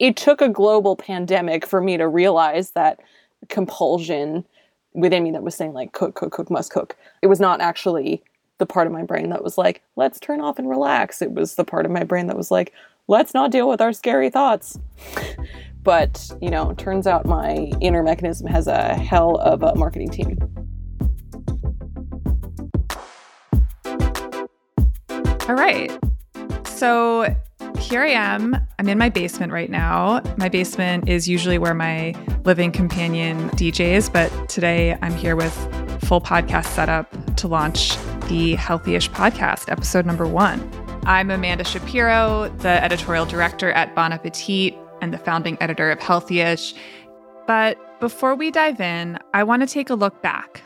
it took a global pandemic for me to realize that compulsion within me that was saying like, cook, cook, cook, must cook. It was not actually the part of my brain that was like, let's turn off and relax. It was the part of my brain that was like, let's not deal with our scary thoughts. But, you know, turns out my inner mechanism has a hell of a marketing team. All right. So here I am. I'm in my basement right now. My basement is usually where my living companion DJs, but today I'm here with full podcast setup to launch the Healthyish podcast, episode number 1. I'm Amanda Shapiro, the editorial director at Bon Appétit and the founding editor of Healthyish. But before we dive in, I want to take a look back.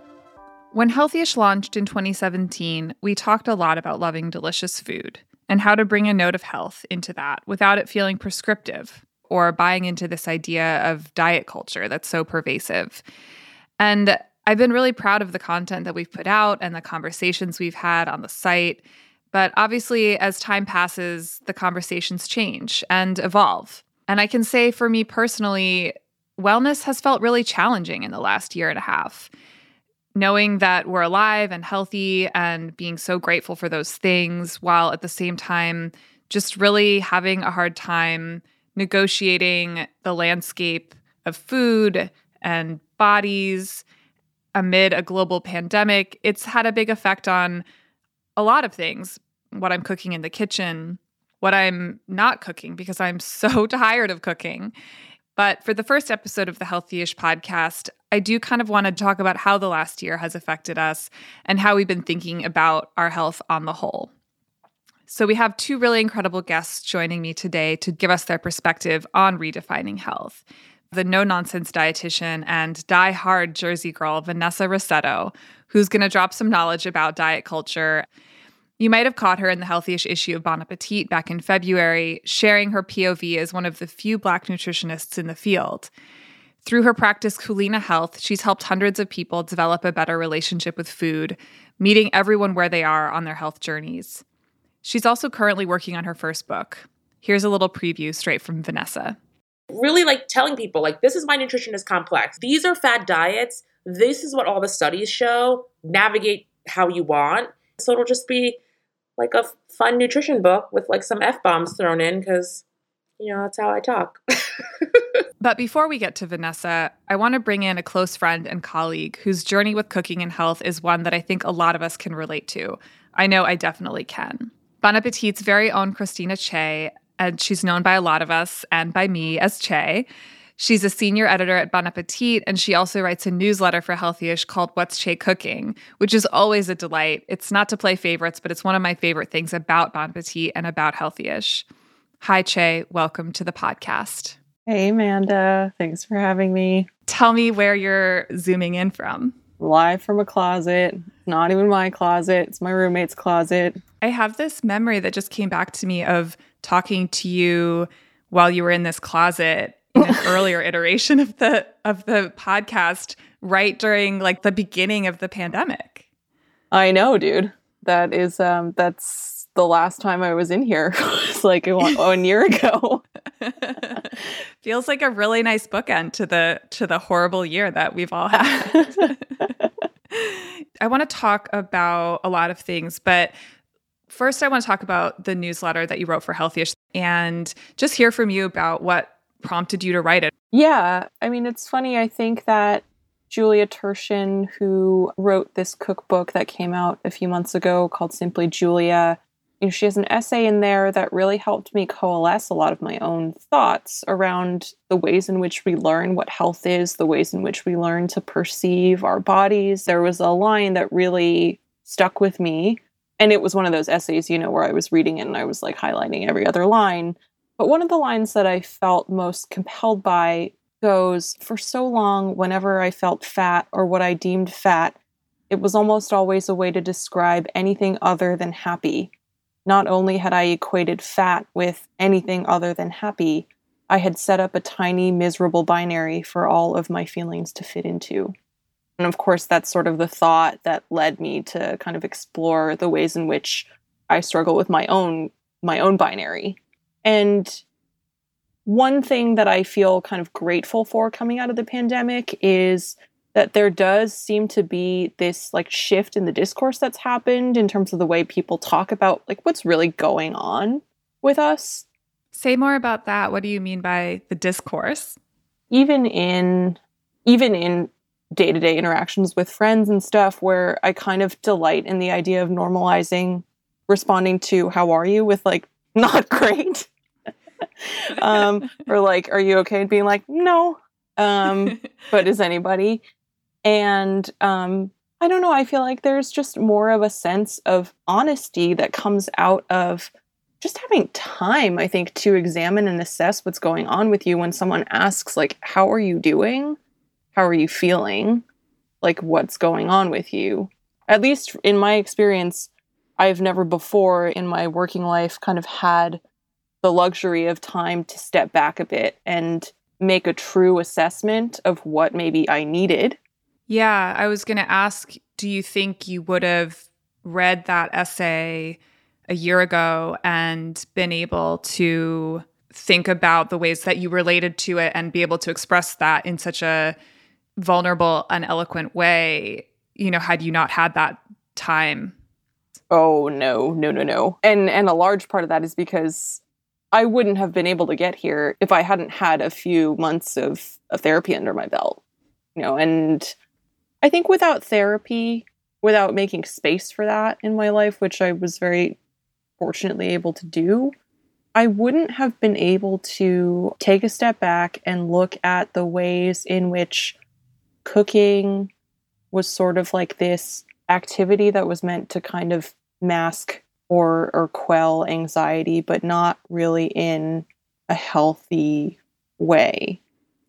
When Healthyish launched in 2017, we talked a lot about loving delicious food and how to bring a note of health into that without it feeling prescriptive or buying into this idea of diet culture that's so pervasive. And I've been really proud of the content that we've put out and the conversations we've had on the site. But obviously, as time passes, the conversations change and evolve. And I can say for me personally, wellness has felt really challenging in the last year and a half. Knowing that we're alive and healthy and being so grateful for those things, while at the same time just really having a hard time negotiating the landscape of food and bodies amid a global pandemic, it's had a big effect on a lot of things. What I'm cooking in the kitchen, what I'm not cooking because I'm so tired of cooking. But for the first episode of the Healthyish podcast, I do kind of want to talk about how the last year has affected us and how we've been thinking about our health on the whole. So we have two really incredible guests joining me today to give us their perspective on redefining health. The no-nonsense dietitian and die-hard Jersey girl, Vanessa Rissetto, who's going to drop some knowledge about diet culture. You might have caught her in the Healthyish issue of Bon Appetit back in February, sharing her POV as one of the few Black nutritionists in the field. Through her practice, Kulina Health, she's helped hundreds of people develop a better relationship with food, meeting everyone where they are on their health journeys. She's also currently working on her first book. Here's a little preview straight from Vanessa. Really like telling people, like, this is my nutritionist complex. These are fad diets. This is what all the studies show. Navigate how you want. So it'll just be like a fun nutrition book with like some F-bombs thrown in because, you know, that's how I talk. But before we get to Vanessa, I want to bring in a close friend and colleague whose journey with cooking and health is one that I think a lot of us can relate to. I know I definitely can. Bon Appetit's very own Christina Chaey, and she's known by a lot of us and by me as Chaey. She's a senior editor at Bon Appetit, and she also writes a newsletter for Healthyish called What's Chaey Cooking, which is always a delight. It's not to play favorites, but it's one of my favorite things about Bon Appetit and about Healthyish. Hi, Chaey. Welcome to the podcast. Hey, Amanda. Thanks for having me. Tell me where you're zooming in from. Live from a closet. Not even my closet. It's my roommate's closet. I have this memory that just came back to me of talking to you while you were in this closet in an earlier iteration of the podcast right during like the beginning of the pandemic. I know, dude. That is, that's the last time I was in here was like a year ago. Feels like a really nice bookend to the horrible year that we've all had. I want to talk about a lot of things, but first I want to talk about the newsletter that you wrote for Healthyish and just hear from you about what prompted you to write it. Yeah. I mean, it's funny. I think that Julia Turshen, who wrote this cookbook that came out a few months ago called Simply Julia, she has an essay in there that really helped me coalesce a lot of my own thoughts around the ways in which we learn what health is, the ways in which we learn to perceive our bodies. There was a line that really stuck with me. And it was one of those essays, you know, where I was reading it and I was like highlighting every other line. But one of the lines that I felt most compelled by goes, for so long, whenever I felt fat or what I deemed fat, it was almost always a way to describe anything other than happy. Not only had I equated fat with anything other than happy, I had set up a tiny, miserable binary for all of my feelings to fit into. And of course, that's sort of the thought that led me to kind of explore the ways in which I struggle with my own binary. And One thing that I feel kind of grateful for coming out of the pandemic is that there does seem to be this like shift in the discourse that's happened in terms of the way people talk about like what's really going on with us. Say more about that. What do you mean by the discourse? Even in day-to-day interactions with friends and stuff, where I kind of delight in the idea of normalizing responding to how are you with like not great. Or like, are you okay? And being like, no, but is anybody? And I don't know. I feel like there's just more of a sense of honesty that comes out of just having time, I think, to examine and assess what's going on with you when someone asks, like, how are you doing? How are you feeling? Like, what's going on with you? At least in my experience, I've never before in my working life kind of had the luxury of time to step back a bit and make a true assessment of what maybe I needed. Yeah, I was going to ask, do you think you would have read that essay a year ago and been able to think about the ways that you related to it and be able to express that in such a vulnerable and eloquent way, you know, had you not had that time? Oh, no. And a large part of that is because I wouldn't have been able to get here if I hadn't had a few months of therapy under my belt, you know, and I think without therapy, without making space for that in my life, which I was very fortunately able to do, I wouldn't have been able to take a step back and look at the ways in which cooking was sort of like this activity that was meant to kind of mask or quell anxiety, but not really in a healthy way.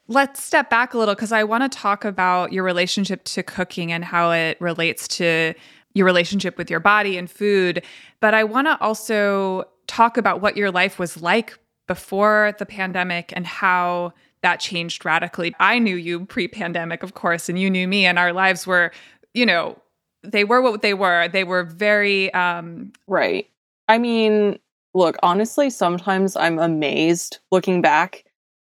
Let's step back a little because I want to talk about your relationship to cooking and how it relates to your relationship with your body and food. But I want to also talk about what your life was like before the pandemic and how that changed radically. I knew you pre-pandemic, of course, and you knew me, and our lives were, you know, they were what they were. They were very... Right. I mean, look, honestly, sometimes I'm amazed looking back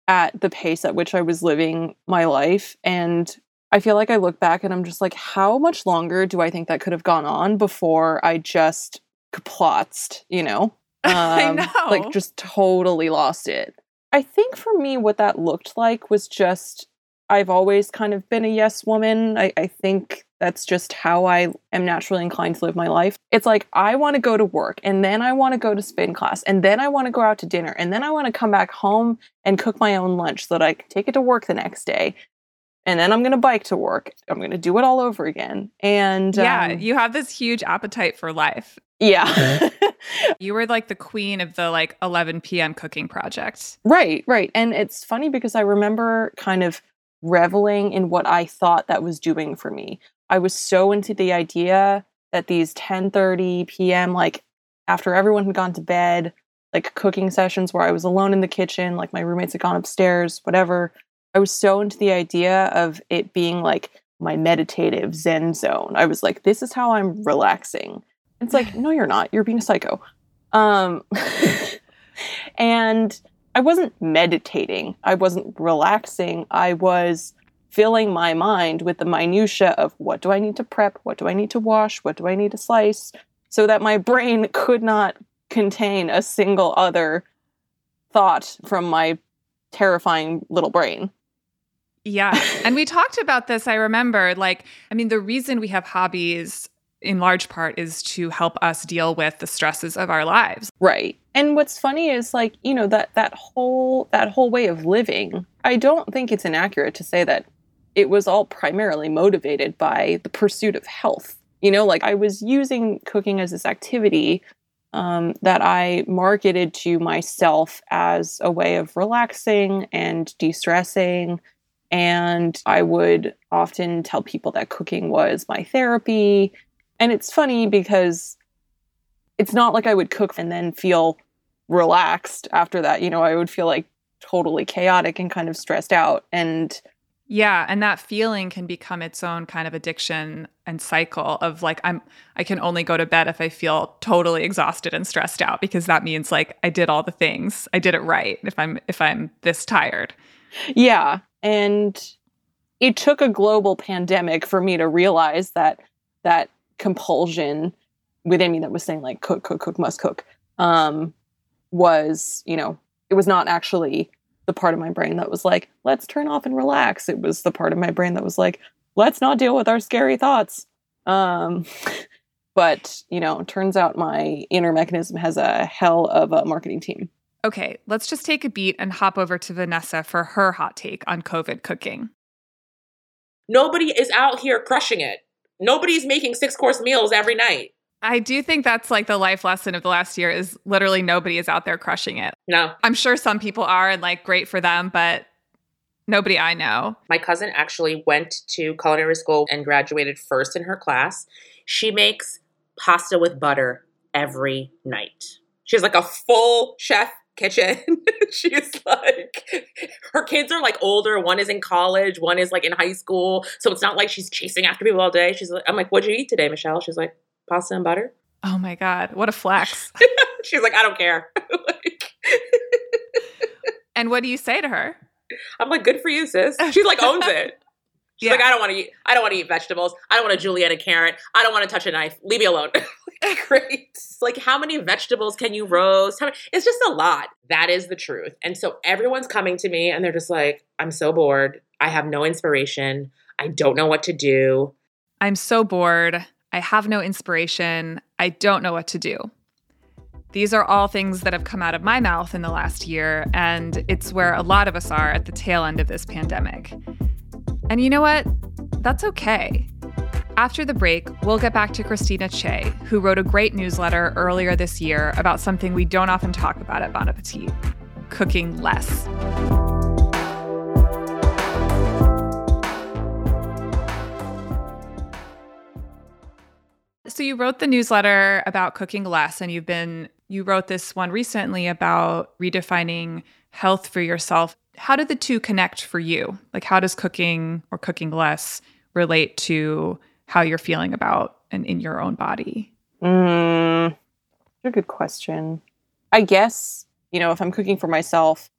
at the pace at which I was living my life. And I feel like I look back and I'm just like, how much longer do I think that could have gone on before I just kaplotzed, you know? I know. Like just totally lost it. I think for me, what that looked like was just, I've always kind of been a yes woman. I think that's just how I am naturally inclined to live my life. It's like, I want to go to work, and then I want to go to spin class, and then I want to go out to dinner, and then I want to come back home and cook my own lunch so that I can take it to work the next day. And then I'm going to bike to work. I'm going to do it all over again. And yeah, you have this huge appetite for life. Yeah. You were like the queen of the like 11 p.m. cooking project. Right. And it's funny because I remember kind of reveling in what I thought that was doing for me. I was so into the idea that these 10:30 p.m., like after everyone had gone to bed, like cooking sessions where I was alone in the kitchen, like my roommates had gone upstairs, whatever. I was so into the idea of it being like my meditative Zen zone. I was like, this is how I'm relaxing. It's like, no, you're not. You're being a psycho. And I wasn't meditating. I wasn't relaxing. I was filling my mind with the minutia of what do I need to prep? What do I need to wash? What do I need to slice? So that my brain could not contain a single other thought from my terrifying little brain. Yeah. And we talked about this, I remember. Like, I mean, the reason we have hobbies in large part is to help us deal with the stresses of our lives. Right. And what's funny is like, you know, that whole way of living, I don't think it's inaccurate to say that it was all primarily motivated by the pursuit of health. You know, like I was using cooking as this activity that I marketed to myself as a way of relaxing and de-stressing. And I would often tell people that cooking was my therapy. And it's funny because it's not like I would cook and then feel relaxed after that. You know, I would feel like totally chaotic and kind of stressed out. And yeah, and that feeling can become its own kind of addiction. and cycle of like, I can only go to bed if I feel totally exhausted and stressed out, because that means like I did all the things, I did it right if I'm this tired. Yeah. And it took a global pandemic for me to realize that compulsion within me that was saying like, cook, must cook, was, you know, it was not actually the part of my brain that was like, let's turn off and relax. It was the part of my brain that was like, let's not deal with our scary thoughts. But, you know, turns out my inner mechanism has a hell of a marketing team. Okay, let's just take a beat and hop over to Vanessa for her hot take on COVID cooking. Nobody is out here crushing it. Nobody's making 6-course meals every night. I do think that's like the life lesson of the last year is literally nobody is out there crushing it. No. I'm sure some people are and like great for them, but nobody I know. My cousin actually went to culinary school and graduated first in her class. She makes pasta with butter every night. She has like a full chef kitchen. She's like, her kids are like older. One is in college. One is like in high school. So it's not like she's chasing after people all day. She's like, I'm like, what'd you eat today, Michelle? She's like, pasta and butter. Oh my God. What a flex. She's like, I don't care. Like, and what do you say to her? I'm like, good for you, sis. She's like, owns it. She's like, I don't want to eat vegetables. I don't want a julienne carrot. I don't want to touch a knife. Leave me alone. Great. Like, how many vegetables can you roast? It's just a lot. That is the truth. And so everyone's coming to me and they're just like, I'm so bored. I have no inspiration. I don't know what to do. I'm so bored. I have no inspiration. I don't know what to do. These are all things that have come out of my mouth in the last year, and it's where a lot of us are at the tail end of this pandemic. And you know what? That's okay. After the break, we'll get back to Christina Chaey, who wrote a great newsletter earlier this year about something we don't often talk about at Bon Appetit, cooking less. So you wrote the newsletter about cooking less, and you wrote this one recently about redefining health for yourself. How do the two connect for you? Like, how does cooking or cooking less relate to how you're feeling about and in your own body? A good question. I guess, you know, if I'm cooking for myself,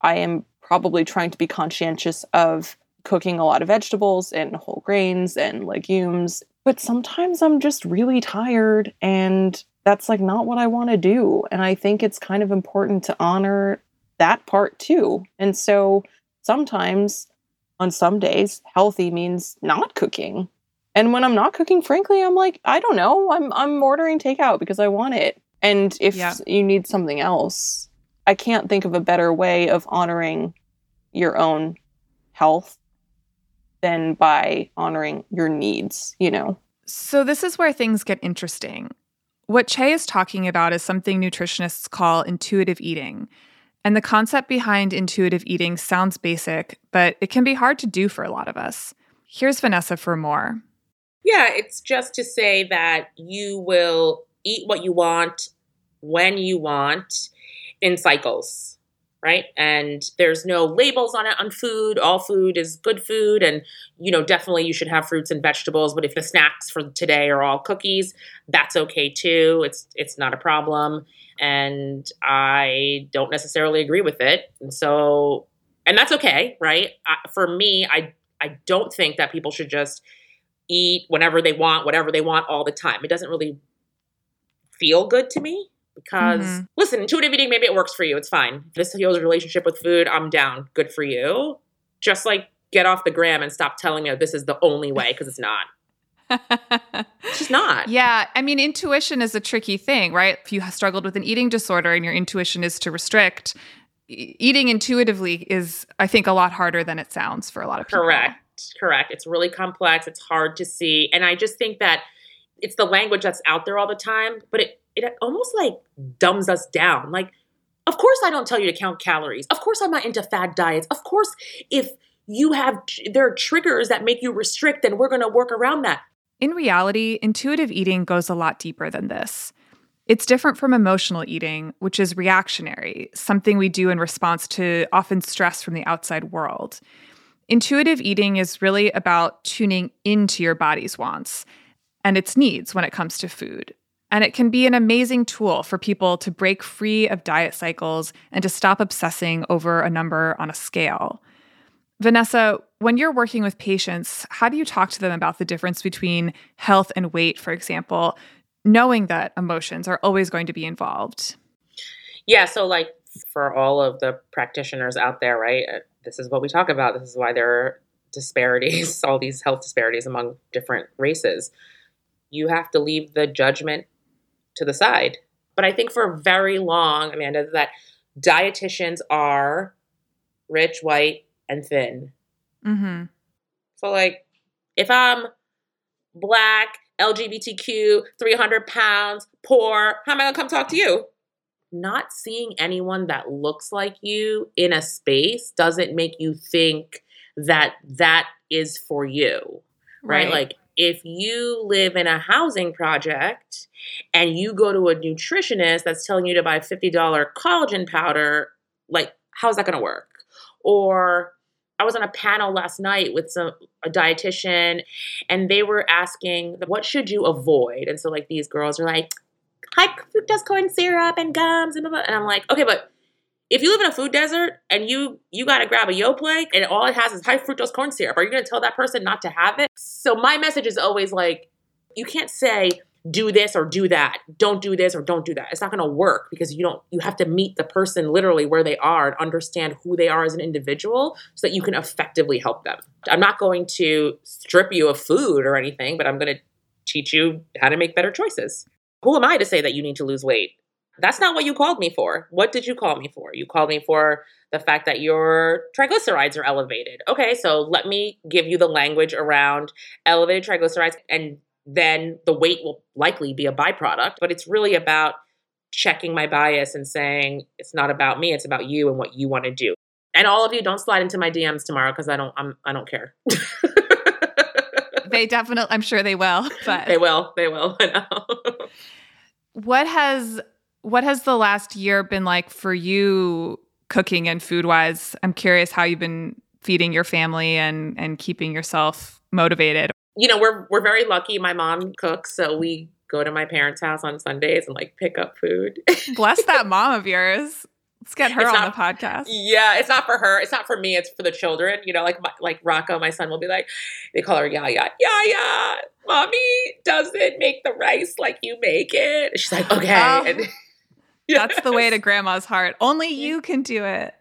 I am probably trying to be conscientious of cooking a lot of vegetables and whole grains and legumes. But sometimes I'm just really tired and that's like not what I want to do. And I think it's kind of important to honor that part too. And so sometimes on some days, healthy means not cooking. And when I'm not cooking, frankly, I'm like, I don't know. I'm ordering takeout because I want it. And if you need something else, I can't think of a better way of honoring your own health than by honoring your needs, you know? So this is where things get interesting. What Chaey is talking about is something nutritionists call intuitive eating. And the concept behind intuitive eating sounds basic, but it can be hard to do for a lot of us. Here's Vanessa for more. Yeah, it's just to say that you will eat what you want, when you want, in cycles, right? And there's no labels on it on food. All food is good food. And, you know, definitely you should have fruits and vegetables. But if the snacks for today are all cookies, that's okay too. It's not a problem. And I don't necessarily agree with it. And so, and that's okay, right? For me, I don't think that people should just eat whenever they want, whatever they want all the time. It doesn't really feel good to me because, listen, intuitive eating, maybe it works for you. It's fine. This heals your relationship with food. I'm down. Good for you. Just like get off the gram and stop telling me this is the only way, because it's not. It's just not. Yeah. I mean, intuition is a tricky thing, right? If you have struggled with an eating disorder and your intuition is to restrict, eating intuitively is, I think, a lot harder than it sounds for a lot of people. Correct. It's really complex. It's hard to see. And I just think that it's the language that's out there all the time, but it almost like dumbs us down. Like, of course I don't tell you to count calories. Of course I'm not into fad diets. Of course, if you have, there are triggers that make you restrict, and we're going to work around that. In reality, intuitive eating goes a lot deeper than this. It's different from emotional eating, which is reactionary, something we do in response to often stress from the outside world. Intuitive eating is really about tuning into your body's wants and its needs when it comes to food. And it can be an amazing tool for people to break free of diet cycles and to stop obsessing over a number on a scale. Vanessa, when you're working with patients, how do you talk to them about the difference between health and weight, for example, knowing that emotions are always going to be involved? Yeah, so like for all of the practitioners out there, right, this is what we talk about. This is why there are disparities, all these health disparities among different races. You have to leave the judgment to the side. But I think for very long, Amanda, that dietitians are rich, white, and thin. Mm-hmm. So like, if I'm Black, LGBTQ, 300 pounds, poor, how am I going to come talk to you? Not seeing anyone that looks like you in a space doesn't make you think that that is for you, right? Like, if you live in a housing project and you go to a nutritionist that's telling you to buy $50 collagen powder, like, how's that going to work? Or I was on a panel last night with a dietitian, and they were asking, what should you avoid? And so, like, these girls are like, high fructose corn syrup and gums and blah, blah. And I'm like, okay, but if you live in a food desert and you got to grab a Yoplait and all it has is high fructose corn syrup, are you going to tell that person not to have it? So my message is always like, you can't say do this or do that. Don't do this or don't do that. It's not going to work because you have to meet the person literally where they are and understand who they are as an individual so that you can effectively help them. I'm not going to strip you of food or anything, but I'm going to teach you how to make better choices. Who am I to say that you need to lose weight? That's not what you called me for. What did you call me for? You called me for the fact that your triglycerides are elevated. Okay, so let me give you the language around elevated triglycerides, and then the weight will likely be a byproduct. But it's really about checking my bias and saying it's not about me, it's about you and what you want to do. And all of you, don't slide into my DMs tomorrow because I don't care. They definitely, I'm sure they will. But They will. I know. What has the last year been like for you cooking and food-wise? I'm curious how you've been feeding your family and keeping yourself motivated. You know, we're very lucky. My mom cooks, so we go to my parents' house on Sundays and like pick up food. Bless that mom of yours. Let's get her on the podcast. Yeah, it's not for her. It's not for me. It's for the children. You know, like Rocco, my son, will be like, they call her Yaya. Yaya, mommy doesn't make the rice like you make it. And she's like, okay. Yes. That's the way to grandma's heart. Only you can do it.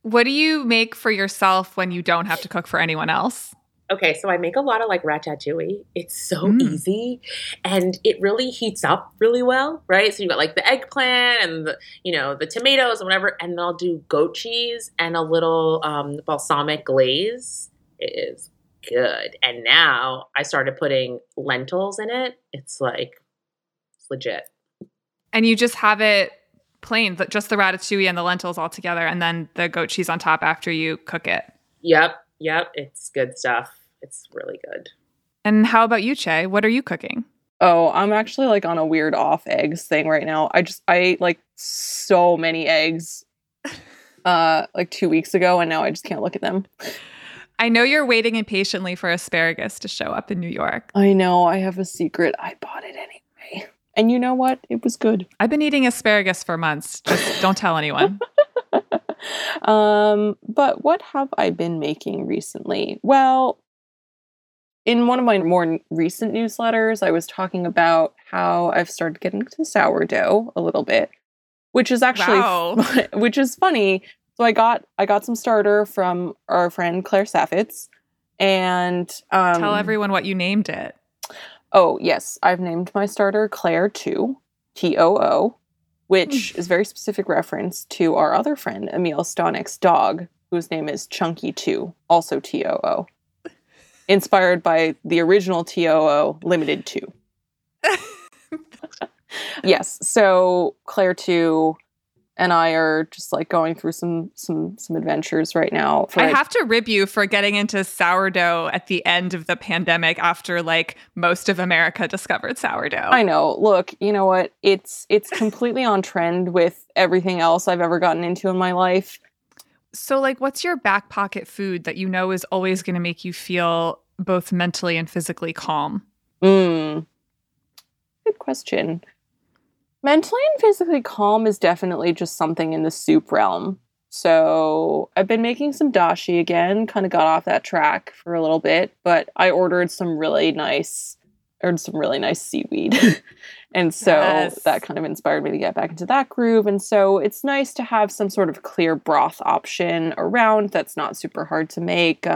What do you make for yourself when you don't have to cook for anyone else? Okay, so I make a lot of like ratatouille. It's so easy, and it really heats up really well, right? So you got like the eggplant and the tomatoes and whatever, and then I'll do goat cheese and a little balsamic glaze. It is good. And now I started putting lentils in it. It's like, it's legit. And you just have it plain, just the ratatouille and the lentils all together, and then the goat cheese on top after you cook it. Yep. It's good stuff. It's really good. And how about you, Che? What are you cooking? Oh, I'm actually like on a weird off eggs thing right now. I ate like so many eggs like 2 weeks ago, and now I just can't look at them. I know you're waiting impatiently for asparagus to show up in New York. I know. I have a secret. I bought it anyway. And you know what? It was good. I've been eating asparagus for months. Just don't tell anyone. But what have I been making recently? Well, in one of my more recent newsletters, I was talking about how I've started getting into sourdough a little bit, which is actually, which is funny. So I got some starter from our friend Claire Saffitz, and tell everyone what you named it. Oh, yes. I've named my starter Claire 2, T-O-O, which is a very specific reference to our other friend, Emil Stonik's dog, whose name is Chunky 2, also T-O-O, inspired by the original T-O-O, Limited 2. Yes, so Claire 2 and I are just like going through some adventures right now. I have to rib you for getting into sourdough at the end of the pandemic after like most of America discovered sourdough. I know. Look, you know what? It's completely on trend with everything else I've ever gotten into in my life. So like, what's your back pocket food that you know is always going to make you feel both mentally and physically calm? Good question. Mentally and physically calm is definitely just something in the soup realm. So I've been making some dashi again, kind of got off that track for a little bit, but I ordered some really nice seaweed. And so that kind of inspired me to get back into that groove. And so it's nice to have some sort of clear broth option around that's not super hard to make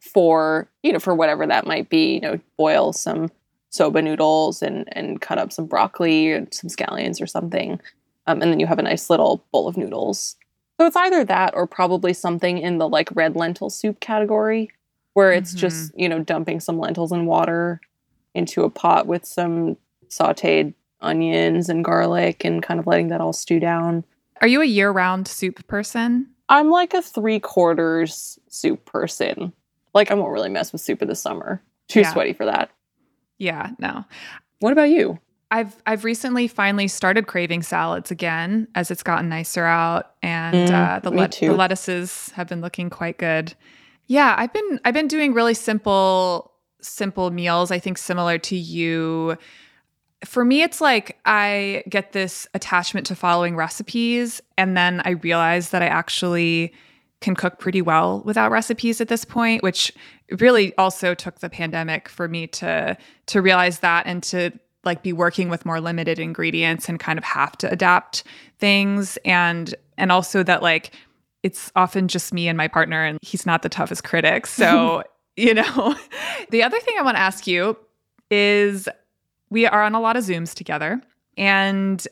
for whatever that might be. You know, boil some soba noodles and cut up some broccoli and some scallions or something. And then you have a nice little bowl of noodles. So it's either that or probably something in the like red lentil soup category where it's just, you know, dumping some lentils and water into a pot with some sauteed onions and garlic and kind of letting that all stew down. Are you a year-round soup person? I'm like a 3/4 soup person. Like I won't really mess with soup in the summer. Too sweaty for that. Yeah, no. What about you? I've recently finally started craving salads again as it's gotten nicer out, and the lettuces have been looking quite good. Yeah, I've been doing really simple meals. I think similar to you. For me, it's like I get this attachment to following recipes, and then I realize that I actually can cook pretty well without recipes at this point, which really also took the pandemic for me to realize that and to like be working with more limited ingredients and kind of have to adapt things. And also that like, it's often just me and my partner and he's not the toughest critic. So, you know, the other thing I want to ask you is we are on a lot of Zooms together and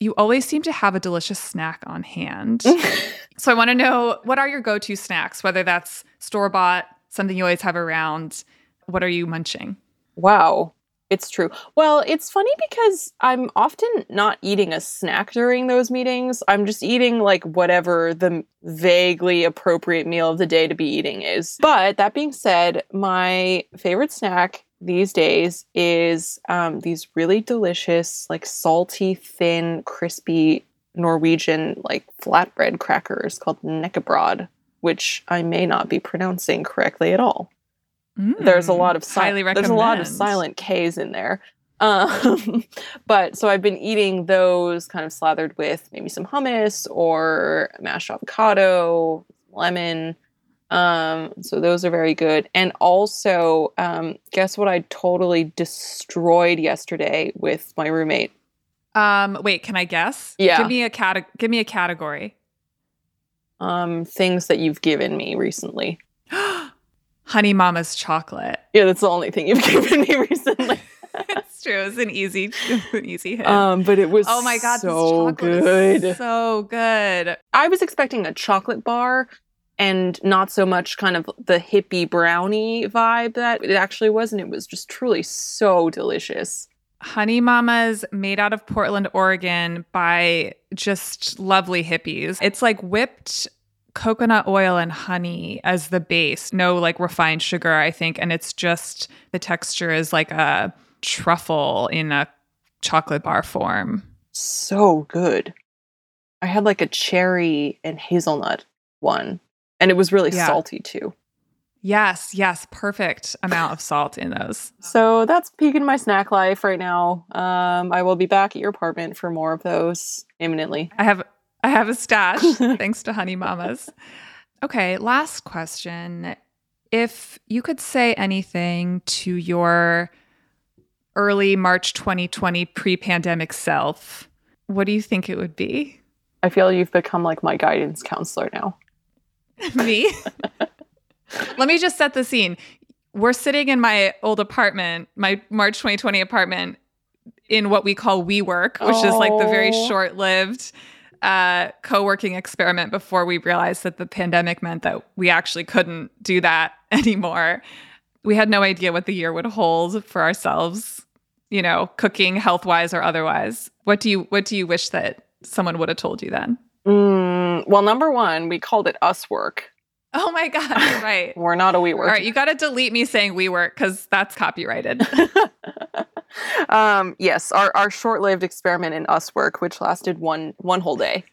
you always seem to have a delicious snack on hand. So I want to know, what are your go-to snacks, whether that's store-bought, something you always have around? What are you munching? Wow. It's true. Well, it's funny because I'm often not eating a snack during those meetings. I'm just eating like whatever the vaguely appropriate meal of the day to be eating is. But that being said, my favorite snack these days is these really delicious, like salty, thin, crispy Norwegian like flatbread crackers called nekabrod, which I may not be pronouncing correctly at all. There's a lot of silent K's in there. But so I've been eating those kind of slathered with maybe some hummus or mashed avocado, lemon. So those are very good. And also, guess what I totally destroyed yesterday with my roommate? Wait, can I guess? Yeah. Give me a category. Things that you've given me recently. Honey Mamas chocolate. Yeah, that's the only thing you've given me recently. It's true. It was an easy hit. But it was so good. Is so good. I was expecting a chocolate bar and not so much kind of the hippie brownie vibe that it actually was, and it was just truly so delicious. Honey Mamas made out of Portland, Oregon by just lovely hippies. It's like whipped coconut oil and honey as the base. No like refined sugar, I think. And it's just the texture is like a truffle in a chocolate bar form. So good. I had like a cherry and hazelnut one. And it was really salty too. Yes. Perfect amount of salt in those. So that's peaking my snack life right now. I will be back at your apartment for more of those imminently. I have a stash thanks to Honey Mamas. Okay, last question. If you could say anything to your early March 2020 pre-pandemic self, what do you think it would be? I feel you've become like my guidance counselor now. Me? Let me just set the scene. We're sitting in my old apartment, my March 2020 apartment, in what we call WeWork, which is like the very short-lived co-working experiment before we realized that the pandemic meant that we actually couldn't do that anymore. We had no idea what the year would hold for ourselves, you know, cooking, health-wise or otherwise. What do you wish that someone would have told you then? Well, number one, we called it us work. Oh my God, right. We're not a WeWork. All right, you got to delete me saying WeWork because that's copyrighted. Yes, our short-lived experiment in us work, which lasted one whole day.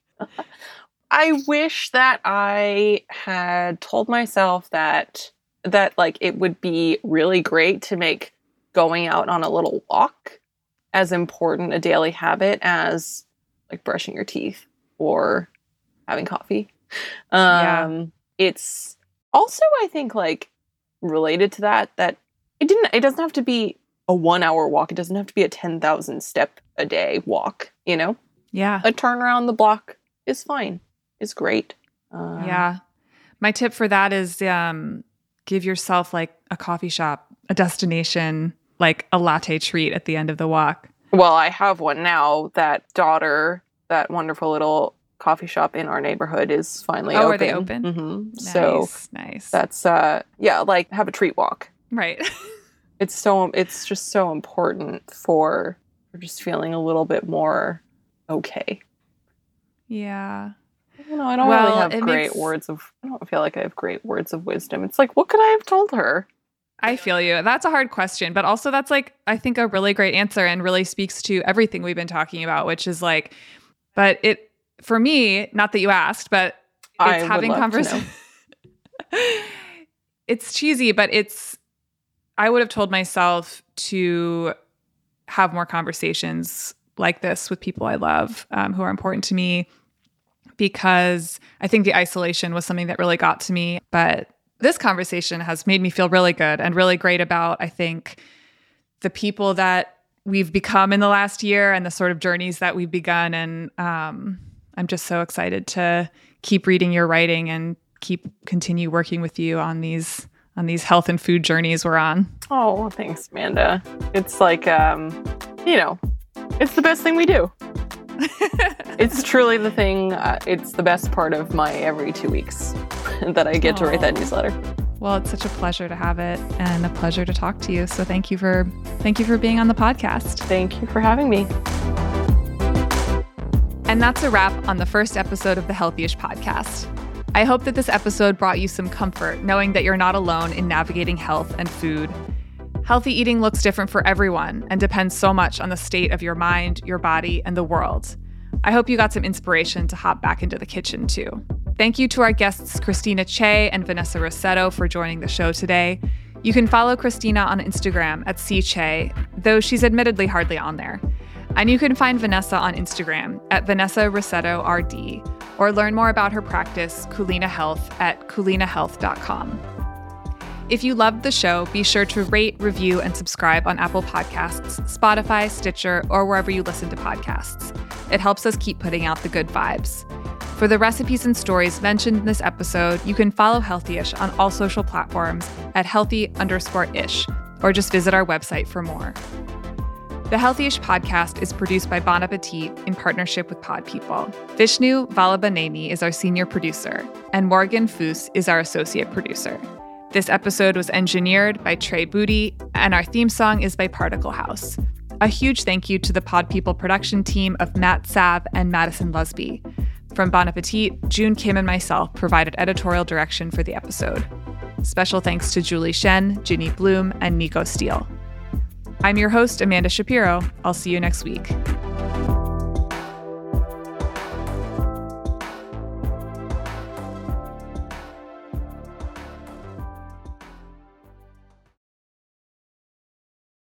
I wish that I had told myself that like it would be really great to make going out on a little walk as important a daily habit as like brushing your teeth or having coffee. It's also, I think, like related to that it doesn't have to be a 1 hour walk. It doesn't have to be a 10,000 step a day walk, you know? Yeah. A turn around the block is fine. It's great. My tip for that is, give yourself like a coffee shop, a destination, like a latte treat at the end of the walk. Well, I have one now. That Daughter, that wonderful little coffee shop in our neighborhood, is finally open. Oh, are they open? Mm-hmm. Nice, so nice. That's, like have a treat walk. Right. It's just so important for just feeling a little bit more okay. Yeah. I don't feel like I have great words of wisdom. It's like, what could I have told her? I feel you. That's a hard question, but also that's like, I think a really great answer and really speaks to everything we've been talking about, which is like, but it, for me, not that you asked, but it's having conversations. It's cheesy, but I would have told myself to have more conversations like this with people I love, who are important to me, because I think the isolation was something that really got to me, but this conversation has made me feel really good and really great about, I think, the people that we've become in the last year and the sort of journeys that we've begun. And I'm just so excited to keep reading your writing and continue working with you on these health and food journeys we're on. Oh, thanks, Amanda. It's like, it's the best thing we do. It's truly the thing. It's the best part of my every 2 weeks that I get to write that newsletter. Well, it's such a pleasure to have it and a pleasure to talk to you. So thank you for being on the podcast. Thank you for having me. And that's a wrap on the first episode of the Healthyish podcast. I hope that this episode brought you some comfort, knowing that you're not alone in navigating health and food. Healthy eating looks different for everyone and depends so much on the state of your mind, your body, and the world. I hope you got some inspiration to hop back into the kitchen too. Thank you to our guests, Christina Chaey and Vanessa Rissetto, for joining the show today. You can follow Christina on Instagram at @cchaey, though she's admittedly hardly on there. And you can find Vanessa on Instagram at @VanessaRissettoRD, or learn more about her practice, Kulina Health, at kulinahealth.com. If you loved the show, be sure to rate, review, and subscribe on Apple Podcasts, Spotify, Stitcher, or wherever you listen to podcasts. It helps us keep putting out the good vibes. For the recipes and stories mentioned in this episode, you can follow Healthyish on all social platforms at @healthy_ish, or just visit our website for more. The Healthyish podcast is produced by Bon Appetit in partnership with Pod People. Vishnu Vallabhaneni is our senior producer, and Morgan Foose is our associate producer. This episode was engineered by Trey Booty, and our theme song is by Particle House. A huge thank you to the Pod People production team of Matt Sav and Madison Lusby. From Bon Appetit, June Kim and myself provided editorial direction for the episode. Special thanks to Julie Shen, Ginny Bloom, and Nico Steele. I'm your host, Amanda Shapiro. I'll see you next week.